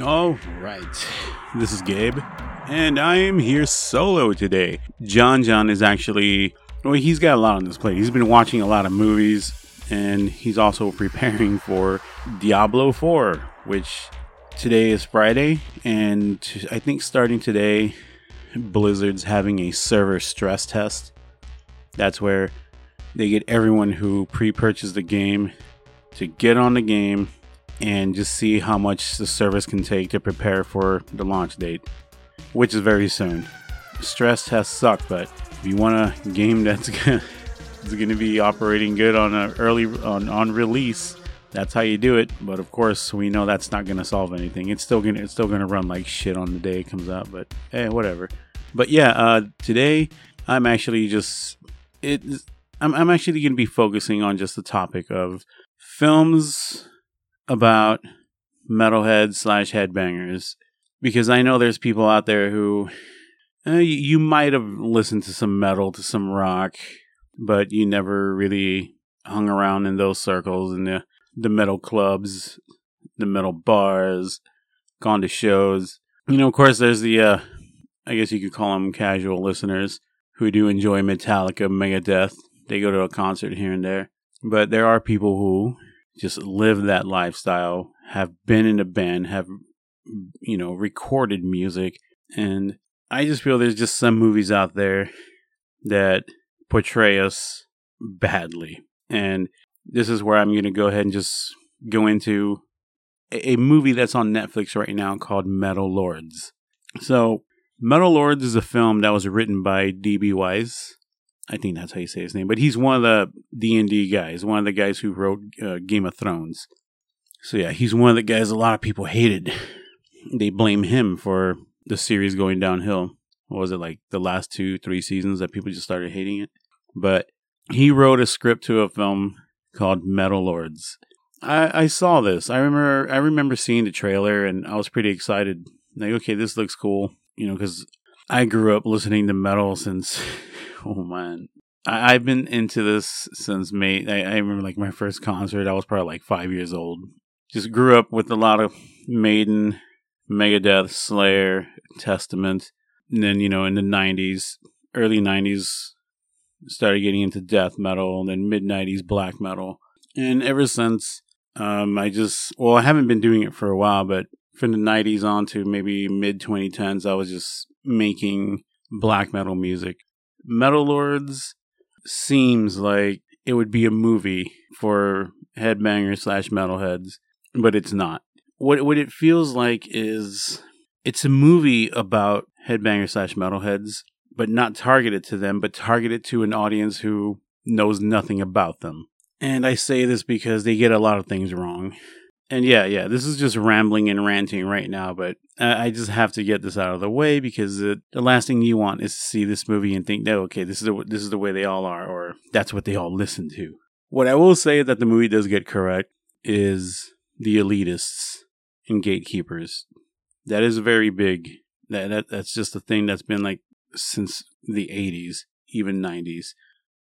All right, this is Gabe, and I am here solo today. John is actually, well, he's got a lot on his plate. He's been watching a lot of movies, and he's also preparing for Diablo 4, which today is Friday, and I think starting today, Blizzard's having a server stress test. That's where they get everyone who pre-purchased the game to get on the game and just see how much the service can take to prepare for the launch date, which is very soon. Stress tests suck, but if you want a game that's going to be operating good on an early on release, that's how you do it. But of course, we know that's not going to solve anything. It's still going to run like shit on the day it comes out. But hey, whatever. But yeah, today I'm actually I'm actually going to be focusing on just the topic of films about metalheads/headbangers, because I know there's people out there who you might have listened to some metal, to some rock, but you never really hung around in those circles, in the metal clubs, the metal bars, gone to shows. You know, of course, there's the I guess you could call them casual listeners who do enjoy Metallica, Megadeth. They go to a concert here and there, but there are people who just live that lifestyle, have been in a band, have, you know, recorded music. And I just feel there's just some movies out there that portray us badly. And this is where I'm going to go ahead and just go into a movie that's on Netflix right now called Metal Lords. So Metal Lords is a film that was written by D.B. Weiss. I think that's how you say his name, but he's one of the D&D guys, one of the guys who wrote Game of Thrones. So yeah, he's one of the guys a lot of people hated. They blame him for the series going downhill. What was it, like the last 2-3 seasons that people just started hating it? But he wrote a script to a film called Metal Lords. I saw this. I remember seeing the trailer, and I was pretty excited. Like, okay, this looks cool, you know, because I grew up listening to metal since. Oh man, I've been into this since May. I remember like my first concert, I was probably like 5 years old. Just grew up with a lot of Maiden, Megadeth, Slayer, Testament. And then, you know, in the 90s, early 90s, started getting into death metal, and then mid 90s black metal. And ever since, I haven't been doing it for a while, but from the 90s on to maybe mid 2010s, I was just making black metal music. Metal Lords seems like it would be a movie for headbangers/metalheads, but it's not. What it feels like is it's a movie about headbangers/metalheads, but not targeted to them, but targeted to an audience who knows nothing about them. And I say this because they get a lot of things wrong. And yeah, this is just rambling and ranting right now, but I just have to get this out of the way, because the last thing you want is to see this movie and think, no, okay, this is the way they all are, or that's what they all listen to. What I will say that the movie does get correct is the elitists and gatekeepers. That is very big. That's just a thing that's been like since the 80s, even 90s.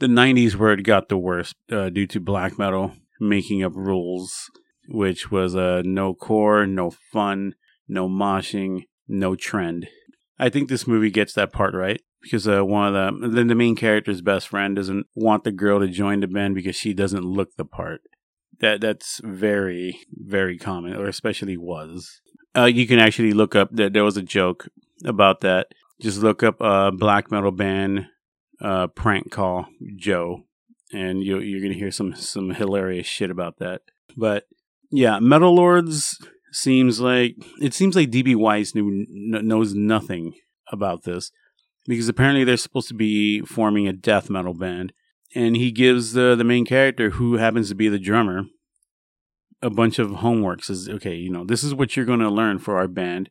The 90s where it got the worst due to black metal making up rules, which was no core, no fun, no moshing, no trend. I think this movie gets that part right, because one of the main character's best friend doesn't want the girl to join the band because she doesn't look the part. That's very, very common, or especially was. You can actually look up that there was a joke about that. Just look up black metal band prank call Joe, and you're gonna hear some hilarious shit about that. But yeah, Metal Lords seems like D.B. Weiss knows nothing about this, because apparently they're supposed to be forming a death metal band, and he gives the main character, who happens to be the drummer, a bunch of homework. Says, okay, you know, this is what you're going to learn for our band,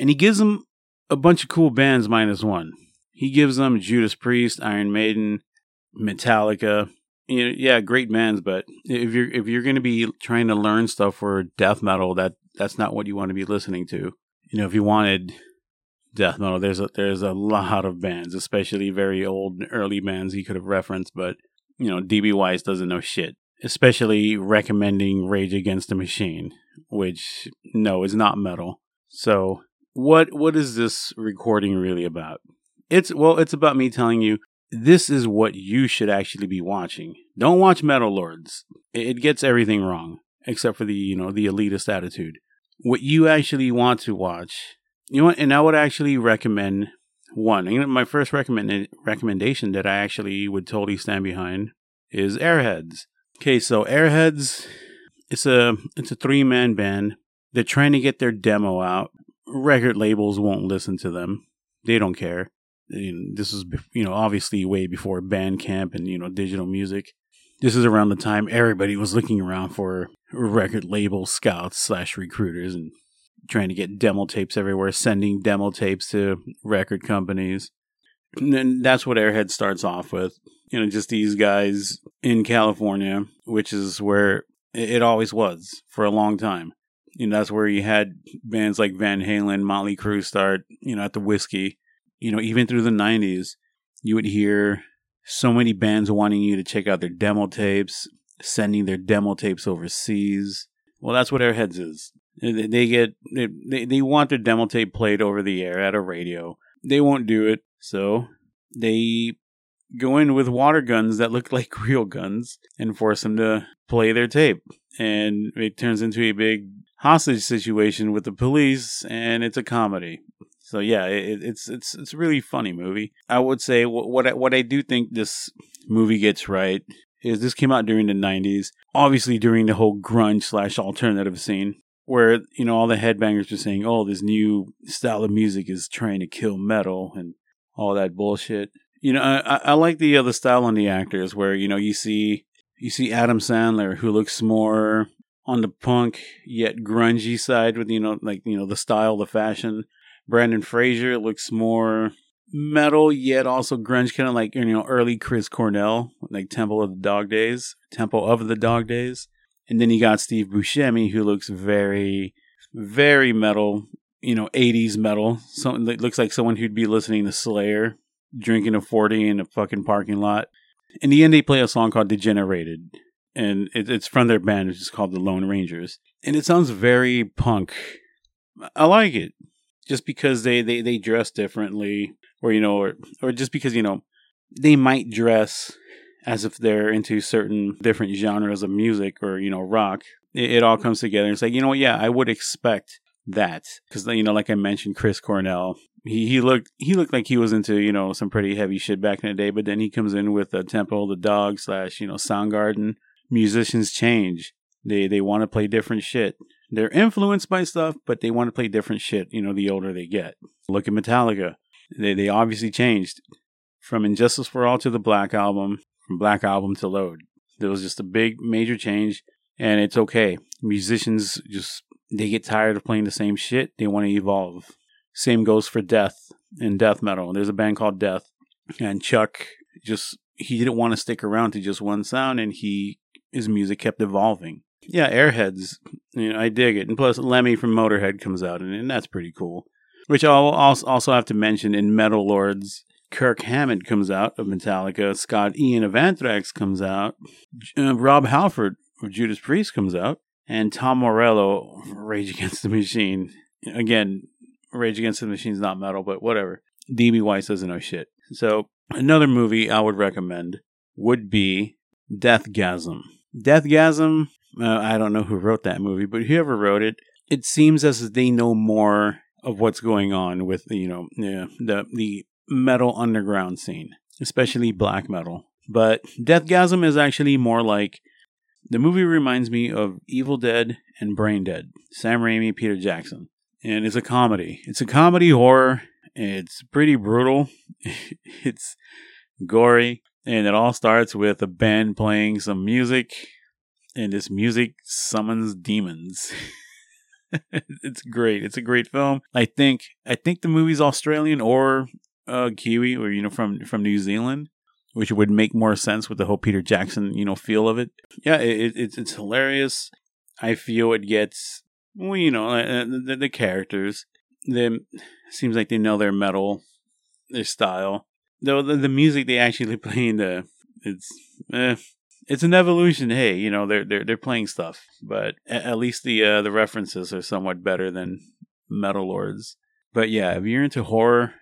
and he gives them a bunch of cool bands minus one. He gives them Judas Priest, Iron Maiden, Metallica. You know, yeah, great bands, but if you're going to be trying to learn stuff for death metal, that's not what you want to be listening to. You know, if you wanted death metal, there's a lot of bands, especially very old and early bands he could have referenced, but you know, D.B. Weiss doesn't know shit, especially recommending Rage Against the Machine, which no, is not metal. So what is this recording really about? It's about me telling you this is what you should actually be watching. Don't watch Metal Lords. It gets everything wrong except for the elitist attitude. What you actually want to watch, and I would actually recommend one. My first recommendation that I actually would totally stand behind is Airheads. Okay, so Airheads, it's a 3-man band. They're trying to get their demo out. Record labels won't listen to them. They don't care. This is obviously way before Bandcamp and digital music. This is around the time everybody was looking around for record label scouts / recruiters and trying to get demo tapes everywhere, sending demo tapes to record companies. And then that's what Airhead starts off with. Just these guys in California, which is where it always was for a long time. That's where you had bands like Van Halen, Motley Crue start, at the Whiskey. Even through the 90s, you would hear so many bands wanting you to check out their demo tapes, sending their demo tapes overseas. Well, that's what Airheads is. They want their demo tape played over the air at a radio. They won't do it, so they go in with water guns that look like real guns and force them to play their tape. And it turns into a big hostage situation with the police, and it's a comedy. So yeah, it's a really funny movie. I would say what I do think this movie gets right is this came out during the 90s, obviously during the whole grunge / alternative scene, where all the headbangers were saying, "Oh, this new style of music is trying to kill metal" and all that bullshit. I like the other style on the actors, where you see Adam Sandler, who looks more on the punk yet grungy side with the style, the fashion. Brandon Frazier looks more metal yet also grunge, kind of like early Chris Cornell, like Temple of the Dog Days. And then you got Steve Buscemi, who looks very, very metal, 80s metal. Something that looks like someone who'd be listening to Slayer, drinking a 40 in a fucking parking lot. In the end, they play a song called Degenerated, and it's from their band, which is called The Lone Rangers. And it sounds very punk. I like it. Just because they dress differently, or, or just because, they might dress as if they're into certain different genres of music or, rock. It all comes together. It's like, yeah, I would expect that. Because, like I mentioned, Chris Cornell, he looked like he was into, some pretty heavy shit back in the day. But then he comes in with Temple, the Dog / Soundgarden. Musicians change. They want to play different shit. They're influenced by stuff, but they want to play different shit, the older they get. Look at Metallica. They obviously changed from Injustice for All to the Black Album, from Black Album to Load. There was just a big, major change, and it's okay. Musicians they get tired of playing the same shit. They want to evolve. Same goes for Death and death metal. There's a band called Death, and Chuck, he didn't want to stick around to just one sound, and his music kept evolving. Yeah, Airheads, I dig it. And plus, Lemmy from Motorhead comes out, and that's pretty cool. Which I'll also have to mention, in Metal Lords, Kirk Hammett comes out of Metallica, Scott Ian of Anthrax comes out, Rob Halford of Judas Priest comes out, and Tom Morello of Rage Against the Machine. Again, Rage Against the Machine's not metal, but whatever. D.B. Weiss doesn't know shit. So, another movie I would recommend would be Deathgasm. Deathgasm... I don't know who wrote that movie, but whoever wrote it, it seems as if they know more of what's going on with, the metal underground scene, especially black metal. But Deathgasm is actually more like, the movie reminds me of Evil Dead and Brain Dead, Sam Raimi, Peter Jackson. And it's a comedy. It's a comedy horror. It's pretty brutal. It's gory. And it all starts with a band playing some music. And this music summons demons. It's great. It's a great film. I think the movie's Australian or Kiwi or, from New Zealand, which would make more sense with the whole Peter Jackson, feel of it. Yeah, it's hilarious. I feel it gets, the characters. It seems like they know their metal, their style. Though the music they actually play in it's an evolution. Hey, they're playing stuff, but at least the references are somewhat better than Metal Lords. But yeah, if you're into horror,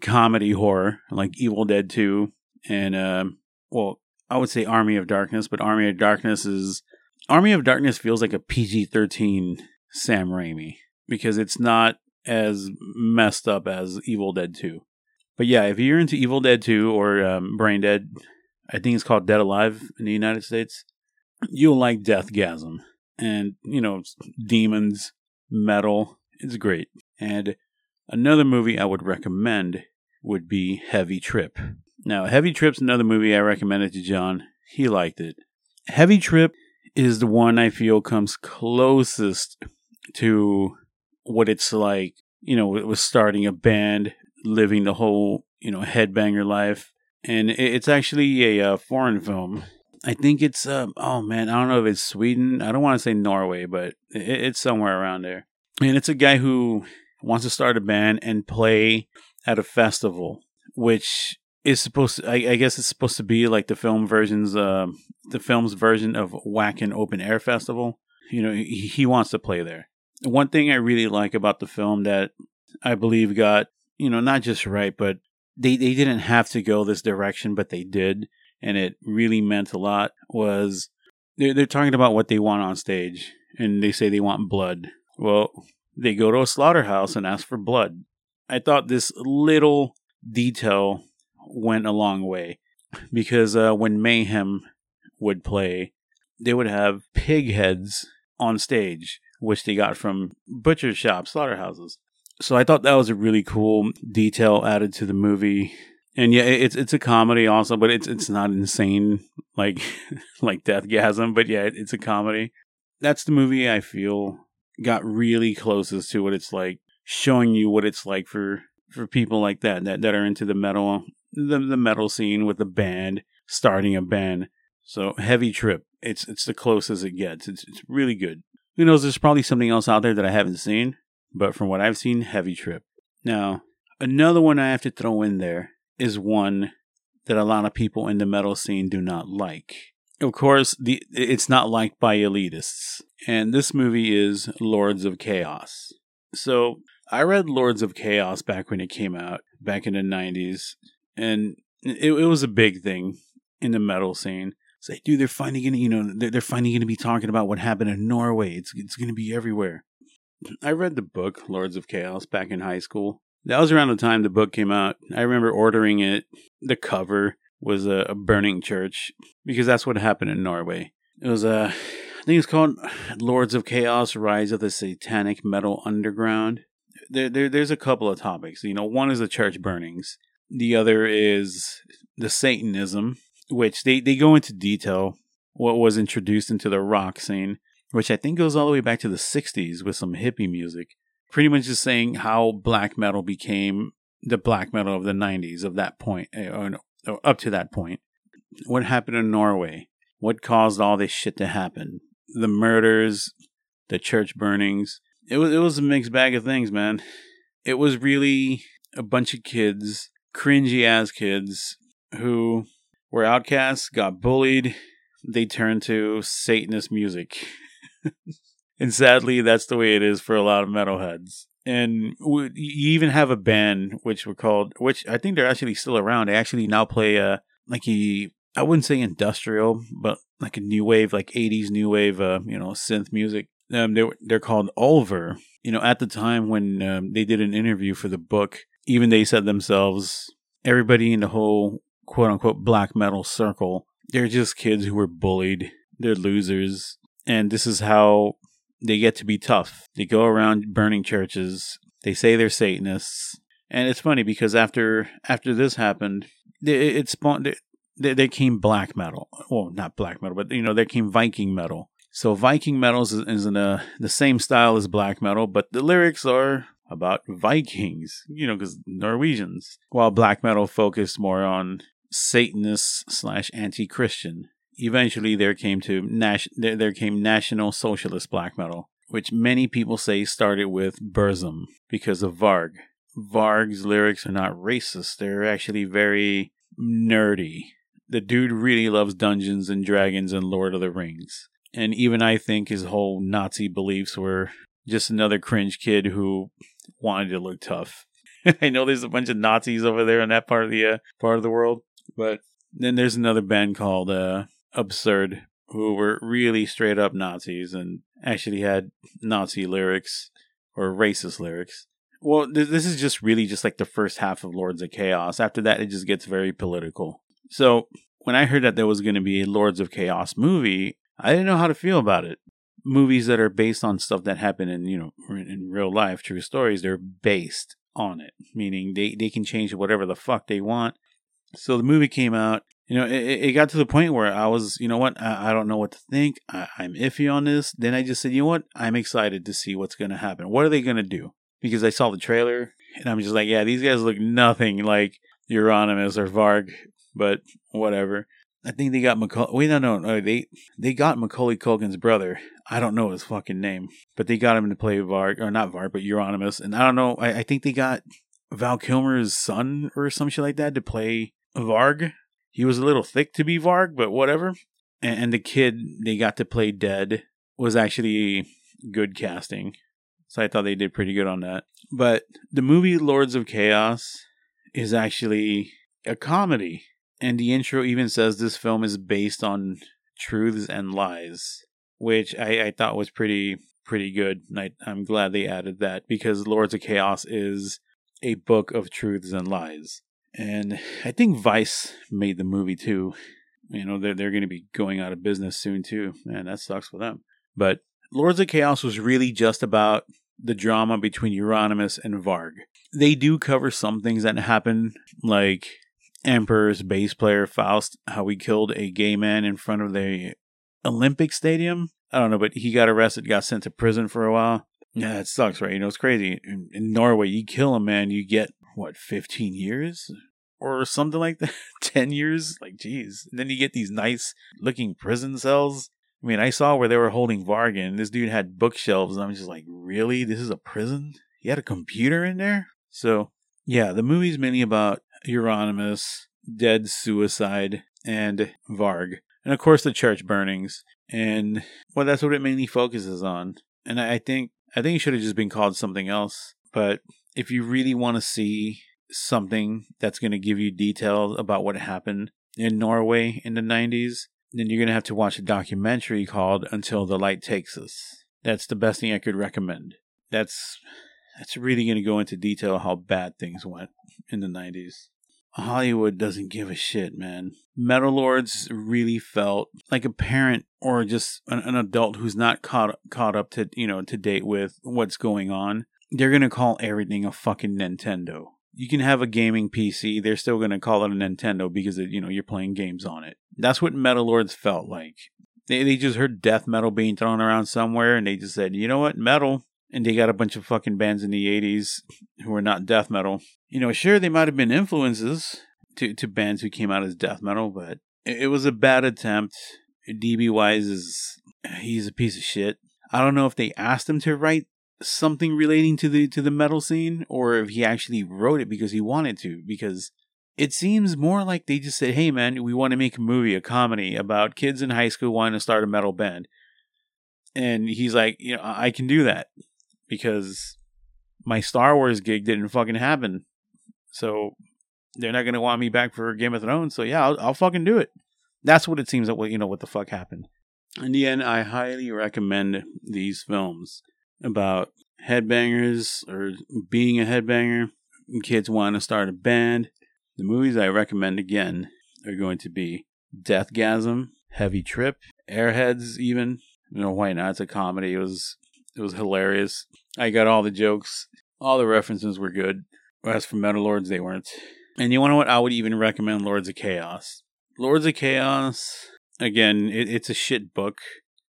comedy horror, like Evil Dead 2 and, well, I would say Army of Darkness, but Army of Darkness feels like a PG-13 Sam Raimi because it's not as messed up as Evil Dead 2. But yeah, if you're into Evil Dead 2 or Brain Dead, I think it's called Dead Alive in the United States, you'll like Deathgasm. And, you know, demons, metal, it's great. And another movie I would recommend would be Heavy Trip. Now, Heavy Trip's another movie I recommended to John. He liked it. Heavy Trip is the one I feel comes closest to what it's like, you know, it was starting a band, living the whole, you know, headbanger life. And it's actually a foreign film. I think it's, I don't know if it's Sweden. I don't want to say Norway, but it's somewhere around there. And it's a guy who wants to start a band and play at a festival, which is supposed to, I guess it's supposed to be like the film's version of Wacken Open Air Festival. You know, he wants to play there. One thing I really like about the film that I believe got, you know, not just right, but they didn't have to go this direction, but they did. And it really meant a lot was they're talking about what they want on stage and they say they want blood. Well, they go to a slaughterhouse and ask for blood. I thought this little detail went a long way because when Mayhem would play, they would have pig heads on stage, which they got from butcher shops, slaughterhouses. So I thought that was a really cool detail added to the movie. And yeah, it's a comedy also, but it's not insane like like Deathgasm, but yeah, it's a comedy. That's the movie I feel got really closest to what it's like, showing you what it's like for people like that are into the metal scene with the band, starting a band. So Heavy Trip, it's the closest it gets. It's really good. Who knows? There's probably something else out there that I haven't seen, but from what I've seen, Heavy Trip. Now another one I have to throw in there is one that a lot of people in the metal scene do not like. Of course, it's not liked by elitists. And this movie is Lords of Chaos. So, I read Lords of Chaos back when it came out, back in the 90s. And it was a big thing in the metal scene. It's like, dude, they're finally going to be talking about what happened in Norway. It's going to be everywhere. I read the book, Lords of Chaos, back in high school. That was around the time the book came out. I remember ordering it. The cover was a burning church because that's what happened in Norway. It was I think it's called Lords of Chaos: Rise of the Satanic Metal Underground. There's a couple of topics. You know, one is the church burnings. The other is the Satanism, which they go into detail what was introduced into the rock scene, which I think goes all the way back to the 60s with some hippie music. Pretty much just saying how black metal became the black metal of the 90s of that point, or up to that point. What happened in Norway? What caused all this shit to happen? The murders, the church burnings. It was a mixed bag of things, man. It was really a bunch of kids, cringy-ass kids, who were outcasts, got bullied. They turned to Satanist music. And sadly, that's the way it is for a lot of metalheads. And you even have a band, which I think they're actually still around. They actually now play I wouldn't say industrial, but like a new wave, like 80s new wave, synth music. They're called Ulver. You know, at the time when they did an interview for the book, even they said themselves, everybody in the whole quote unquote black metal circle, they're just kids who were bullied. They're losers. And this is how they get to be tough. They go around burning churches. They say they're Satanists. And it's funny because after this happened, it spawned. There came black metal. Well, not black metal, but, you know, there came Viking metal. So Viking metal is in the same style as black metal, but the lyrics are about Vikings, you know, because Norwegians. While black metal focused more on Satanist/anti-Christian. Eventually, there came National Socialist black metal, which many people say started with Burzum because of Varg. Varg's lyrics are not racist. They're actually very nerdy. The dude really loves Dungeons and Dragons and Lord of the Rings. And even I think his whole Nazi beliefs were just another cringe kid who wanted to look tough. I know there's a bunch of Nazis over there in that part of the world, but then there's another band called Absurd, who were really straight up Nazis and actually had Nazi lyrics or racist lyrics. Well, this is just really just like the first half of Lords of Chaos. After that, it just gets very political. So when I heard that there was going to be a Lords of Chaos movie, I didn't know how to feel about it. Movies that are based on stuff that happened in, you know, in real life, true stories, they're based on it, meaning they can change whatever the fuck they want. So the movie came out, you know, it got to the point where I was, you know what, I don't know what to think. I'm iffy on this. Then I just said, you know what, I'm excited to see what's going to happen. What are they going to do? Because I saw the trailer and I'm just like, yeah, these guys look nothing like Euronymous or Varg, but whatever. I think they got They got Macaulay Culkin's brother. I don't know his fucking name, but they got him to play Varg, or not Varg, but Euronymous. And I don't know. I think they got Val Kilmer's son or some shit like that to play Varg. He was a little thick to be Varg, but whatever. And the kid they got to play Dead was actually good casting. So I thought they did pretty good on that. But the movie Lords of Chaos is actually a comedy. And the intro even says this film is based on truths and lies, which I thought was pretty good. And I'm glad they added that, because Lords of Chaos is a book of truths and lies. And I think Vice made the movie too. You know, they're going to be going out of business soon too. And that sucks for them. But Lords of Chaos was really just about the drama between Euronymous and Varg. They do cover some things that happen, like Emperor's bass player Faust, how he killed a gay man in front of the Olympic Stadium. I don't know, but he got arrested, got sent to prison for a while. Yeah, that sucks, right? You know, it's crazy. In Norway, you kill a man, you get, what, 15 years? Or something like that? 10 years? Like, geez. And then you get these nice-looking prison cells. I mean, I saw where they were holding Varg in. This dude had bookshelves, and I'm just like, really? This is a prison? He had a computer in there? So, yeah, the movie's mainly about Euronymous, Dead suicide, and Varg. And of course the church burnings. And well, that's what it mainly focuses on. And I think it should have just been called something else. But if you really want to see something that's going to give you details about what happened in Norway in the 90s, then you're going to have to watch a documentary called Until the Light Takes Us. That's the best thing I could recommend. That's really going to go into detail how bad things went in the 90s. Hollywood doesn't give a shit, man. Metal Lords really felt like a parent or just an adult who's not caught up to, you know, to date with what's going on. They're going to call everything a fucking Nintendo. You can have a gaming PC. They're still going to call it a Nintendo because, you know, you're playing games on it. That's what Metal Lords felt like. They just heard death metal being thrown around somewhere and they just said, you know what, metal. And they got a bunch of fucking bands in the 80s who were not death metal. You know, sure, they might have been influences to bands who came out as death metal, but it was a bad attempt. D.B. Weiss he's a piece of shit. I don't know if they asked him to write something relating to the metal scene, or if he actually wrote it because he wanted to, because it seems more like they just said, hey man, we want to make a movie, a comedy about kids in high school wanting to start a metal band. And he's like, you know, I can do that. Because my Star Wars gig didn't fucking happen. So they're not going to want me back for Game of Thrones. So yeah, I'll fucking do it. That's what it seems like, you know, what the fuck happened. In the end, I highly recommend these films about headbangers or being a headbanger. Kids want to start a band. The movies I recommend again are going to be Deathgasm, Heavy Trip, Airheads even. You know, why not? It's a comedy. It was hilarious. I got all the jokes. All the references were good. As for Metal Lords, they weren't. And you want to know what? I would even recommend Lords of Chaos. Lords of Chaos, again, it's a shit book.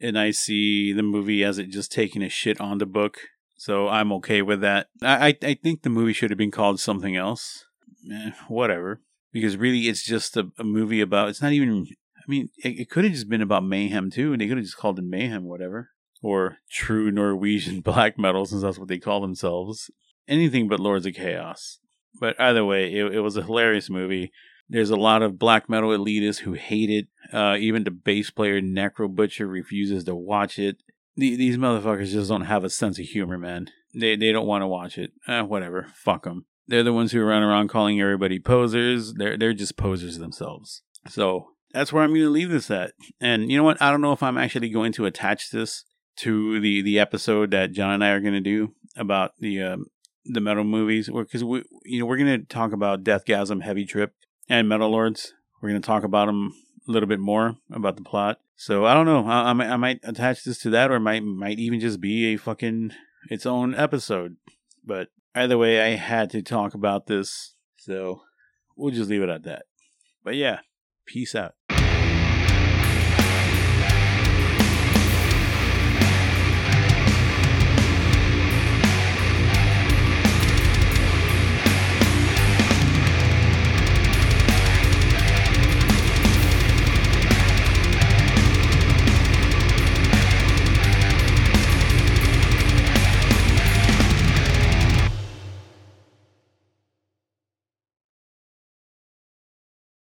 And I see the movie as it just taking a shit on the book. So I'm okay with that. I think the movie should have been called something else. Whatever. Because really, it's just a movie about... It's not even... I mean, it could have just been about Mayhem, too. And they could have just called it Mayhem, whatever. Or true Norwegian black metal, since that's what they call themselves. Anything but Lords of Chaos. But either way, it was a hilarious movie. There's a lot of black metal elitists who hate it. Even the bass player Necro Butcher refuses to watch it. These motherfuckers just don't have a sense of humor, man. They don't want to watch it. Whatever. Fuck them. They're the ones who run around calling everybody posers. They're just posers themselves. So that's where I'm going to leave this at. And you know what? I don't know if I'm actually going to attach this to the episode that John and I are going to do about the metal movies, because we're going to talk about Deathgasm, Heavy Trip, and Metal Lords. We're going to talk about them a little bit more about the plot. So I don't know. I might attach this to that, or might even just be a fucking its own episode. But either way, I had to talk about this, so we'll just leave it at that. But yeah, peace out.